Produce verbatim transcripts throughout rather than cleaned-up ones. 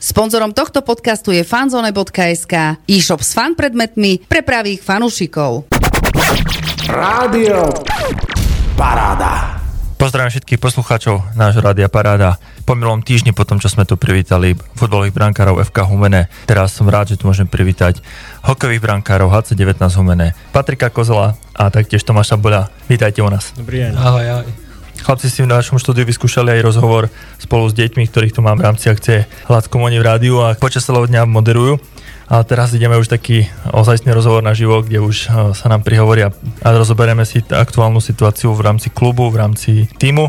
Sponzorom tohto podcastu je Fanzone bodka es ká, e-shop s fan predmetmi pre pravých fanúšikov. Rádio Paráda. Pozdravím všetkých poslucháčov nášho Rádia Paráda. Po minulom týždni, po tom, čo sme tu privítali futbalových brankárov ef ká Humenné, teraz som rád, že tu môžem privítať hokejových brankárov há cé devätnásť Humenné, Patrika Kozela a taktiež Tomáša Boľa. Vítajte u nás. Dobrý deň. Ahoj, ahoj. Chlapci si v našom štúdiu vyskúšali aj rozhovor spolu s deťmi, ktorých tu mám v rámci akcie Hladkom oni v rádiu a počas celého dňa moderujú. A teraz ideme už taký ozajstný rozhovor na živo, kde už sa nám prihovoria a rozoberieme si aktuálnu situáciu v rámci klubu, v rámci tímu.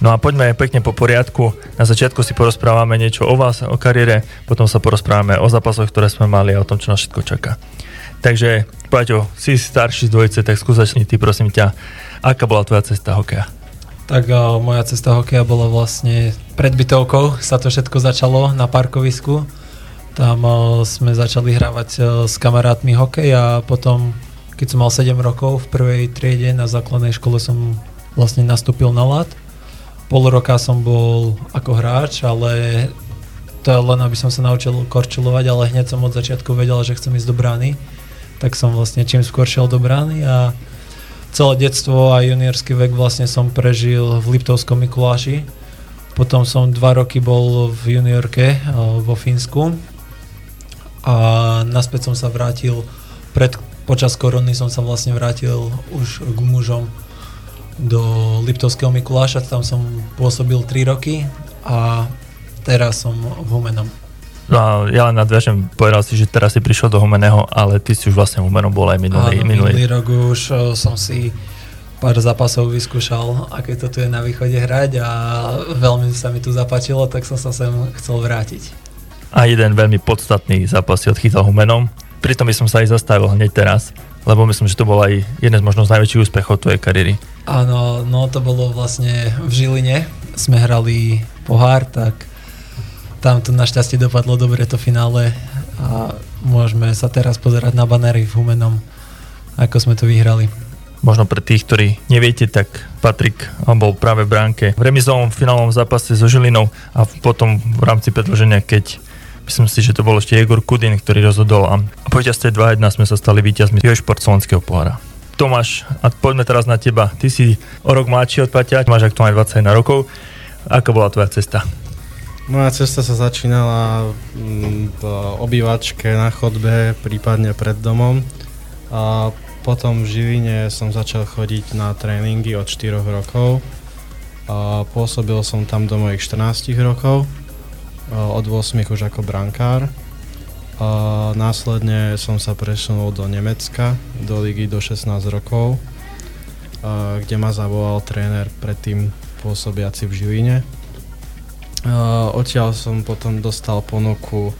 No a poďme pekne po poriadku. Na začiatku si porozprávame niečo o vás, o kariére, potom sa porozprávame o zápasoch, ktoré sme mali a o tom, čo nás všetko čaká. Takže, Paťo, si starší z dvojice, tak skús začni ty, prosím ťa. Aká bola tvoja cesta hokeja? Tak uh, moja cesta hokeja bola vlastne pred bytovkou, sa to všetko začalo na parkovisku. Tam uh, sme začali hrávať uh, s kamarátmi hokej a potom, keď som mal sedem rokov, v prvej triede na základnej škole som vlastne nastúpil na ľad. Pol roka som bol ako hráč, ale to je len, aby som sa naučil korčulovať, ale hneď som od začiatku vedel, že chcem ísť do brány. Tak som vlastne čím skôr šiel do brány a celé detstvo a juniorský vek vlastne som prežil v Liptovskom Mikuláši. Potom som dva roky bol v juniorke vo Fínsku a naspäť som sa vrátil, pred, počas korony som sa vlastne vrátil už k mužom do Liptovského Mikuláša, tam som pôsobil tri roky a teraz som v Humennom. No, ja len nadviažem, povedal si, že teraz si prišiel do Humenného, ale ty si už vlastne Humennom bol aj minulý. Áno, minulý rok už som si pár zápasov vyskúšal, aké to tu je na východe hrať a veľmi sa mi tu zapáčilo, tak som sa sem chcel vrátiť. A jeden veľmi podstatný zápas si odchytal Humennom, pritom by som sa aj zastavil hneď teraz, lebo myslím, že to bol aj jeden z možno z najväčších úspechov tvojej kariéry. Áno, no to bolo vlastne v Žiline, sme hrali pohár, tak tam to našťastie dopadlo dobre to finále a môžeme sa teraz pozerať na banery v Humennom, ako sme to vyhrali. Možno pre tých, ktorí neviete, tak Patrik bol práve v bránke v remizovom finálovom zápase so Žilinou a potom v rámci predĺženia, keď myslím si, že to bol ešte Igor Kudin, ktorý rozhodol a po víťazstve dva jedna sme sa stali víťazmi Jožport Slovenského pohára. Tomáš, a poďme teraz na teba. Ty si o rok mladší od Paťa, máš aktuálne dvadsaťjeden rokov. Aká bola tvoja cesta? Moja cesta sa začínala v obývačke na chodbe, prípadne pred domom. A potom v Žiline som začal chodiť na tréningy od štyroch rokov. A pôsobil som tam do mojich štrnástich rokov, od ôsmich už ako brankár. A následne som sa presunul do Nemecka, do ligy do šestnásť rokov, a kde ma zavolal tréner predtým pôsobiaci v Žiline. Uh, odtiaľ som potom dostal ponuku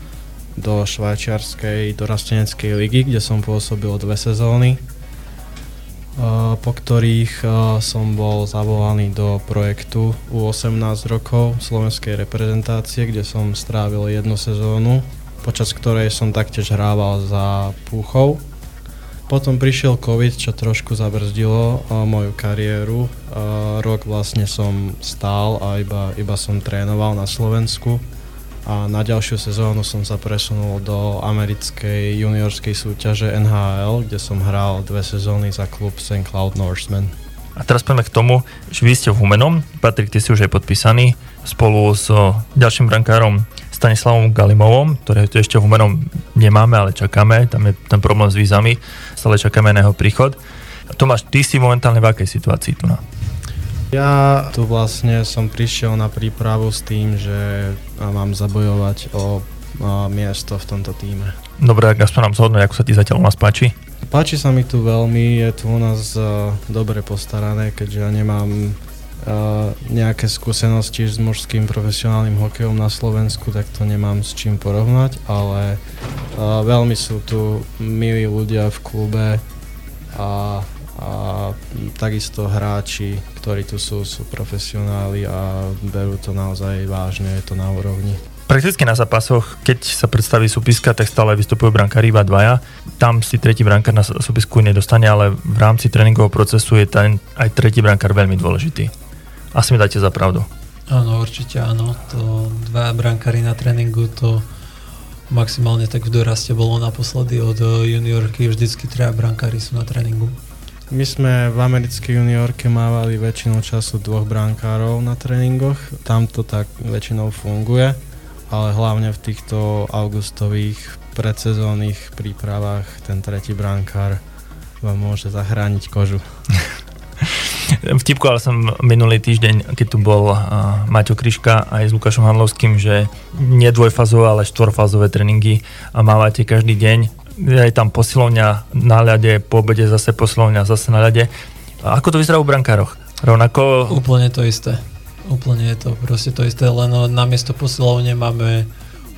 do švajčiarskej dorasteneckej ligy, kde som pôsobil dve sezóny, uh, po ktorých uh, som bol zavolaný do projektu u osemnásť rokov slovenskej reprezentácie, kde som strávil jednu sezónu, počas ktorej som taktiež hrával za Púchov. Potom prišiel COVID, čo trošku zabrzdilo uh, moju kariéru. Uh, rok vlastne som stál a iba, iba som trénoval na Slovensku. A na ďalšiu sezónu som sa presunul do americkej juniorskej súťaže en há el, kde som hral dve sezóny za klub Saint Cloud Norseman. A teraz poďme k tomu, že vy ste v Humennom, Patrik, ty si už je podpísaný, spolu s so ďalším brankárom Stanislavom Galimovom, ktorého tu ešte v Humennom nemáme, ale čakáme, tam je ten problém s vízami, stále čakáme na jeho príchod. Tomáš, ty si momentálne v akej situácii tu na? Ja tu vlastne som prišiel na prípravu s tým, že mám zabojovať o miesto v tomto tíme. Dobre, ak aspoň nám zhodnúť, ako sa ti zatiaľ u nás páči? Páči sa mi tu veľmi, je tu u nás uh, dobre postarané, keďže ja nemám uh, nejaké skúsenosti s mužským profesionálnym hokejom na Slovensku, tak to nemám s čím porovnať, ale uh, veľmi sú tu milí ľudia v klube a, a takisto hráči, ktorí tu sú, sú profesionáli a berú to naozaj vážne, je to na úrovni. Prakticky na zápasoch, keď sa predstaví súpiska, tak stále vystupujú brankári iba dvaja. Tam si tretí brankár na súpisku nedostane, ale v rámci tréningového procesu je ten aj tretí brankár veľmi dôležitý. Asi mi dáte za pravdu. Áno, určite áno. To dva brankári na tréningu, to maximálne tak v doraste bolo naposledy od juniorky, vždycky traja brankári sú na tréningu. My sme v americkej juniorke mávali väčšinou času dvoch brankárov na tréningoch, tam to tak väčšinou funguje, ale hlavne v týchto augustových predsezónnych prípravách ten tretí brankár vám môže zachrániť kožu. Vtipkoval som minulý týždeň, keď tu bol uh, Maťo Kryška aj s Lukášom Handlovským, že nie dvojfázové, ale štvorfázové tréningy a mávate každý deň. Je tam posilovňa na ľade, po obede zase posilovňa, zase na ľade. A ako to vyzerá u brankároch? Rovnako? Úplne to isté. Úplne je to proste to isté, len namiesto posilovne máme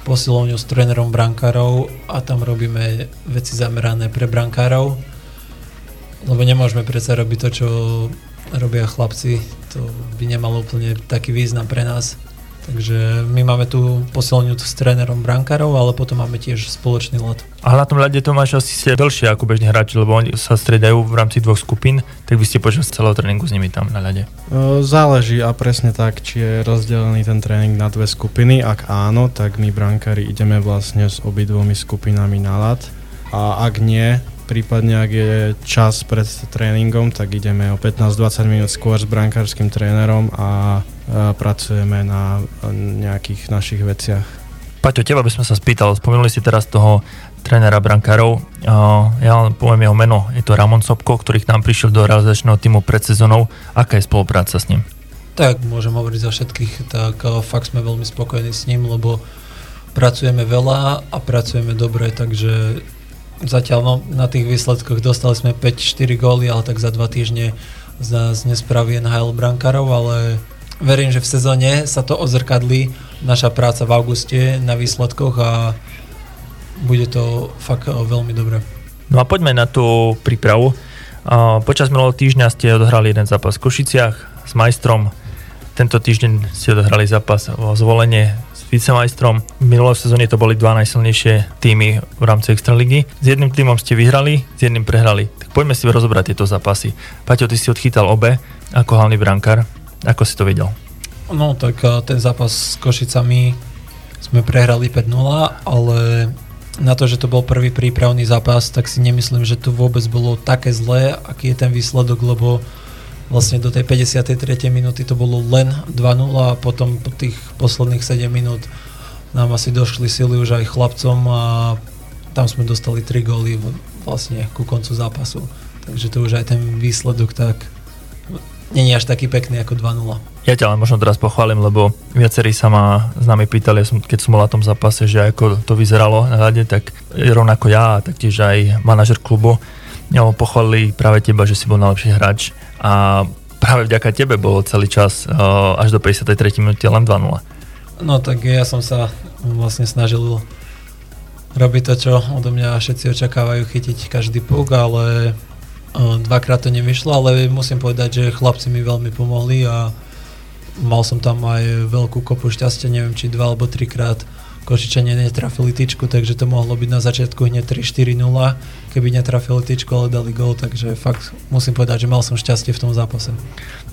posilovňu s trénerom brankárov a tam robíme veci zamerané pre brankárov, lebo nemôžeme predsa robiť to, čo robia chlapci, to by nemalo úplne taký význam pre nás. Takže my máme tu posilňuť s trénerom brankárov, ale potom máme tiež spoločný ľad. A na tom ľade to máš asi ste dlhšie ako bežní hráči, lebo oni sa striedajú v rámci dvoch skupín, tak vy ste počas celého tréningu s nimi tam na ľade. Záleží a presne tak, či je rozdelený ten tréning na dve skupiny. Ak áno, tak my brankári ideme vlastne s obidvomi skupinami na ľad. A ak nie, prípadne ak je čas pred tréningom, tak ideme o pätnásť dvadsať minút skôr s brankárskym trénerom a, a pracujeme na nejakých našich veciach. Paťo, teba by som sa spýtal, spomenuli si teraz toho trénera brankárov, ja len poviem jeho meno, je to Ramon Sobko, ktorý k nám prišiel do realizačného týmu pred sezónou. Aká je spolupráca s ním? Tak, môžem hovoriť za všetkých, tak fakt sme veľmi spokojní s ním, lebo pracujeme veľa a pracujeme dobre, takže zatiaľ no, na tých výsledkoch dostali sme päť štyri góly, ale tak za dva týždne z nás nespraví en há el brankárov, ale verím, že v sezóne sa to ozrkadlí naša práca v auguste na výsledkoch a bude to fakt veľmi dobré. No a poďme na tú prípravu. Počas minulého týždňa ste odohrali jeden zápas v Košiciach s majstrom. Tento týždeň ste odohrali zápas o Zvolenie s vicemajstrom. V minulé sezóne to boli dva najsilnejšie týmy v rámci Extraligy. S jedným týmom ste vyhrali, s jedným prehrali. Tak poďme si rozobrať tieto zápasy. Paťo, ty si odchytal obe ako hlavný brankár. Ako si to videl? No tak ten zápas s Košicami sme prehrali päť nula, ale na to, že to bol prvý prípravný zápas, tak si nemyslím, že to vôbec bolo také zlé, aký je ten výsledok, lebo vlastne do tej päťdesiatej tretej minúty to bolo len dva nula a potom po tých posledných sedem minút nám asi došli sily už aj chlapcom a tam sme dostali tri góly vlastne ku koncu zápasu. Takže to už aj ten výsledok tak nie je až taký pekný ako dva nula. Ja ťa len možno teraz pochválim, lebo viacerí sa ma s nami pýtali, keď som bol na tom zápase, že ako to vyzeralo na hľade, tak rovnako ja a taktiež aj manažer klubu pochválili práve teba, že si bol najlepší hráč a práve vďaka tebe bolo celý čas až do päťdesiatej tretej minúty len dva nula. No tak ja som sa vlastne snažil robiť to, čo odo mňa všetci očakávajú, chytiť každý puk, ale dvakrát to nevyšlo, ale musím povedať, že chlapci mi veľmi pomohli a mal som tam aj veľkú kopu šťastia, neviem či dva alebo trikrát Košičania netrafili tyčku, takže to mohlo byť na začiatku hneď tri štyri nula, keby netrafili tyčku, ale dali gól, takže fakt musím povedať, že mal som šťastie v tom zápase.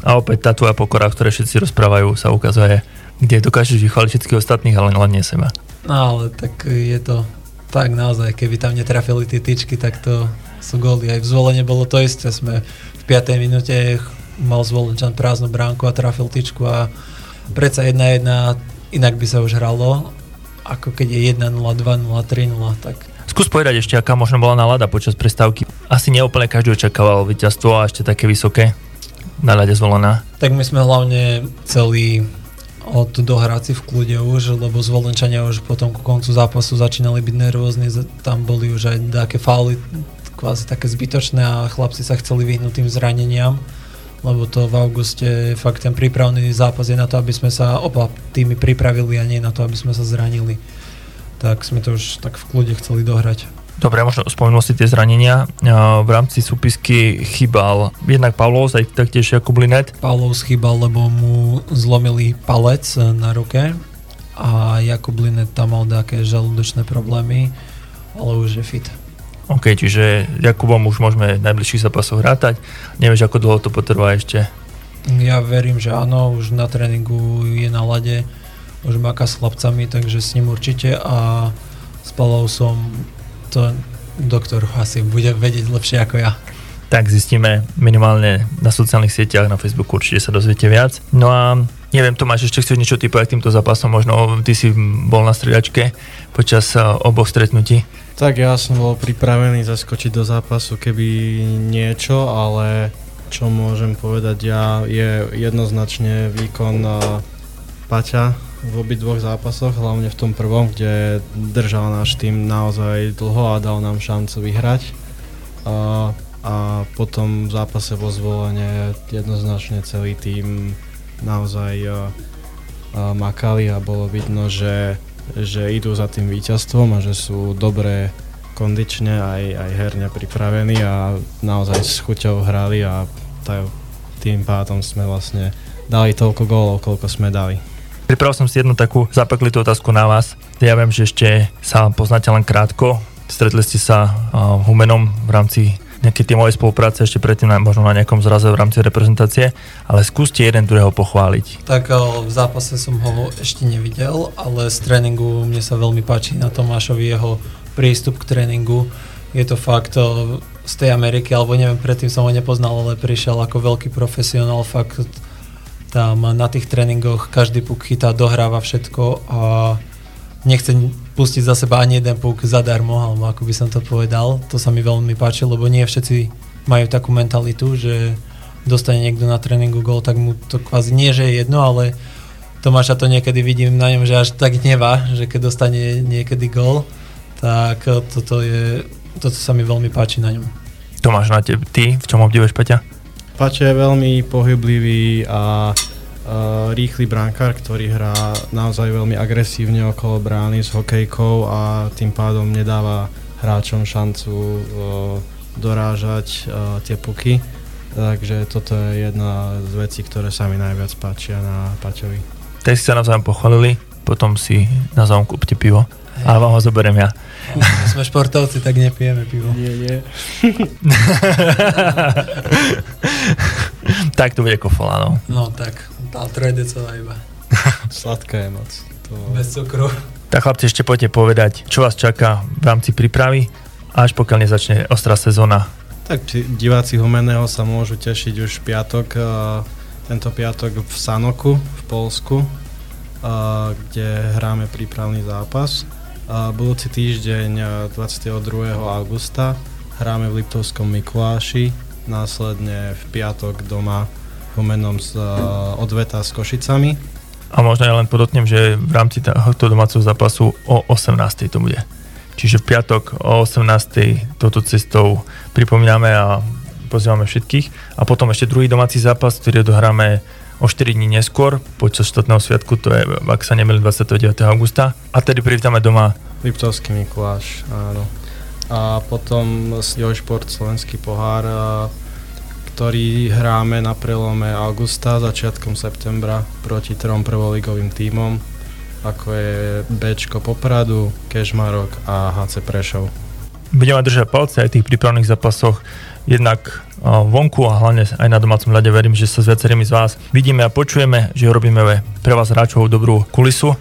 A opäť tá tvoja pokora, o ktorej všetci rozprávajú, sa ukazuje, kde dokážeš vychváliť všetkých ostatných, ale len nie seba. No ale tak je to tak naozaj, keby tam netrafili tie tyčky, tak to sú góly. Aj v Zvolene bolo to isté, sme v piatej minúte mal Zvolenčan prázdnu bránku a trafil tyčku a predsa jedna jedna, inak by sa už hralo, ako keď je jedna nula, dva nula, tri nula, tak. Skús povedať ešte, aká možno bola nálada počas prestávky. Asi neúplne každý očakával víťazstvo a ešte také vysoké nálade Zvolená. Tak my sme hlavne celý od dohráci v kľude už, lebo Zvolenčania už potom ku koncu zápasu začínali byť nervózni, tam boli už aj také fauly, kvázi také zbytočné a chlapci sa chceli vyhnúť tým zraneniam, lebo to v auguste fakt ten prípravný zápas je na to, aby sme sa oba týmy pripravili a nie na to, aby sme sa zranili. Tak sme to už tak v kľude chceli dohrať. Dobre, možno spomenul si tie zranenia. V rámci súpisky chýbal jednak Pavlov, aj taktiež Kublinet. Pavlov chýbal, lebo mu zlomili palec na ruke a Jakub Linet tam mal také žalúdočné problémy, ale už je fit. OK, čiže Jakubom už môžeme najbližších zápasov hrátať. Nevieš, ako dlho to potrvá ešte? Ja verím, že áno, už na tréningu je na lade, už maká s chlapcami, takže s ním určite a s Palou som to doktor asi bude vedieť lepšie ako ja. Tak zistíme minimálne na sociálnych sieťach, na Facebooku určite sa dozviete viac. No a neviem, Tomáš, ešte chceš niečo typovať k týmto zápasom? Možno ty si bol na stredačke počas oboch stretnutí. Tak ja som bol pripravený zaskočiť do zápasu, keby niečo, ale čo môžem povedať ja, je jednoznačne výkon Paťa v obi dvoch zápasoch, hlavne v tom prvom, kde držal náš tým naozaj dlho a dal nám šancu vyhrať. A, a potom v zápase vo Zvolene jednoznačne celý tým naozaj a, a makali a bolo vidno, že, že idú za tým víťazstvom a že sú dobré kondične aj, aj herne pripravení a naozaj s chuťou hrali a taj, tým pádom sme vlastne dali toľko gólov, koľko sme dali. Pripravil som si jednu takú zapeklitú otázku na vás. Ja viem, že ešte sa poznáte len krátko. Stretli ste sa v uh, Humennom v rámci nejakej tímovej spolupráce, ešte predtým na, možno na nejakom zraze v rámci reprezentácie, ale skúste jeden druhého pochváliť. Tak v zápase som ho ešte nevidel, ale z tréningu mne sa veľmi páči na Tomášovi jeho prístup k tréningu. Je to fakt z tej Ameriky, alebo neviem, predtým som ho nepoznal, ale prišiel ako veľký profesionál, fakt tam na tých tréningoch každý puk chytá, dohráva všetko a nechce pustiť za seba ani jeden puk zadarmo, alebo ako by som to povedal. To sa mi veľmi páči, lebo nie všetci majú takú mentalitu, že dostane niekto na tréningu gól, tak mu to kvázi nie, že je jedno, ale Tomáša to niekedy vidím na ňom, že až tak hnevá, že keď dostane niekedy gól, tak toto je, toto sa mi veľmi páči na ňom. Tomáš, na tebe, ty v čom obdivuješ Peťa? Paťo je veľmi pohyblivý a e, rýchly brankár, ktorý hrá naozaj veľmi agresívne okolo brány s hokejkou a tým pádom nedáva hráčom šancu e, dorážať e, tie puky. Takže toto je jedna z vecí, ktoré sa mi najviac páčia na Paťovi. Teď si sa navzájom pochválili, potom si navzájom kúpte pivo. A vám ho zoberiem ja. Sme športovci, tak nepijeme pivo. Nie, nie. Tak to bude kofola, no. No tak, tá trojdecová iba. Sladká je moc. To... Bez cukru. Tak chlapci, ešte poďte povedať, čo vás čaká v rámci prípravy, až pokiaľ nezačne ostrá sezóna. Tak diváci Humenného sa môžu tešiť už piatok, tento piatok v Sanoku, v Poľsku, kde hráme prípravný zápas. Budúci týždeň dvadsiateho druhého augusta hráme v Liptovskom Mikuláši, následne v piatok doma v Humennom z uh, Odveta s Košicami. A možno ja len podotknem, že v rámci tohto domáceho zápasu o osemnástej to bude. Čiže v piatok o osemnástej touto cestou pripomíname a pozývame všetkých. A potom ešte druhý domáci zápas, ktorý dohráme o štyri dní neskôr, počas štátneho sviatku, to je, ak sa nemýlim, dvadsiateho deviateho augusta. A tedy privítame doma Liptovský Mikuláš, áno. A potom Jožport Slovenský pohár, ktorý hráme na prelome augusta, začiatkom septembra, proti trom prvoligovým tímom, ako je Bčko Popradu, Kežmarok a há cé Prešov. Budeme držať palce aj v tých prípravných zápasoch, jednak vonku a hlavne aj na domácom ľade. Verím, že sa s viacerými z vás vidíme a počujeme, že robíme pre vás hráčov dobrú kulisu.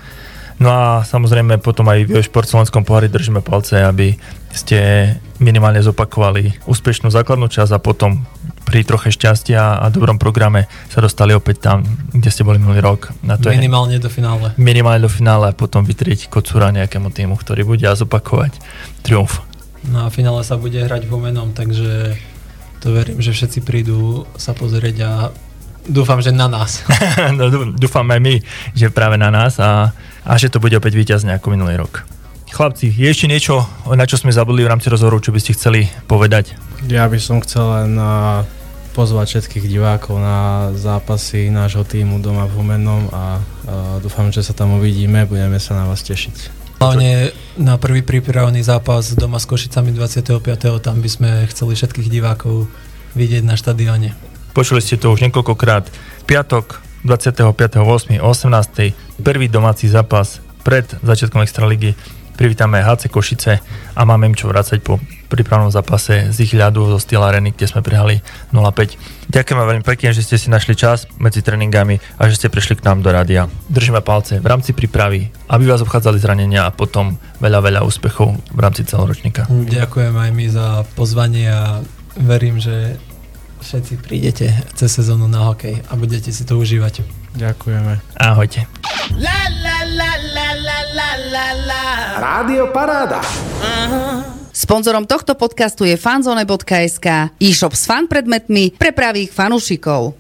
No a samozrejme potom aj v Šport Slovenskom pohári držíme palce, aby ste minimálne zopakovali úspešnú základnú časť a potom pri troche šťastia a dobrom programe sa dostali opäť tam, kde ste boli minulý rok. Na to minimálne je, do finále. Minimálne do finále a potom vytrieť kocúra nejakému týmu, ktorý bude a zopakovať triumf. No a v finále sa bude hrať v Humennom, takže to verím, že všetci prídu sa pozrieť a dúfam, že na nás. No, dúfam aj my, že práve na nás a, a že to bude opäť víťazne ako minulý rok. Chlapci, je ešte niečo, na čo sme zabudli v rámci rozhovoru, čo by ste chceli povedať? Ja by som chcel len pozvať všetkých divákov na zápasy nášho týmu doma v Humennom a, a dúfam, že sa tam uvidíme, budeme sa na vás tešiť. Hlavne na prvý prípravný zápas doma s Košicami dvadsiateho piateho tam by sme chceli všetkých divákov vidieť na štadióne. Počuli ste to už niekoľkokrát. Piatok dvadsiateho piateho ôsmeho osemnástej prvý domáci zápas pred začiatkom extraligy privítame há cé Košice a máme im čo vracať po prípravnom zápase z ich ľadu zo Steel Areny, kde sme prehali nula päť. Ďakujem vám veľmi pekne, že ste si našli čas medzi tréningami a že ste prišli k nám do rádia. Držíme palce v rámci prípravy, aby vás obchádzali zranenia a potom veľa, veľa úspechov v rámci celoročníka. Ďakujem aj my za pozvanie a verím, že všetci prídete cez sezónu na hokej a budete si to užívať. Ďakujeme. Ahojte. La, la, la, la, la, la, la. Rádio Paráda. Uh-huh. Sponzorom tohto podcastu je Fanzone bodka es ká, e-shop s fan predmetmi pre pravých fanúšikov.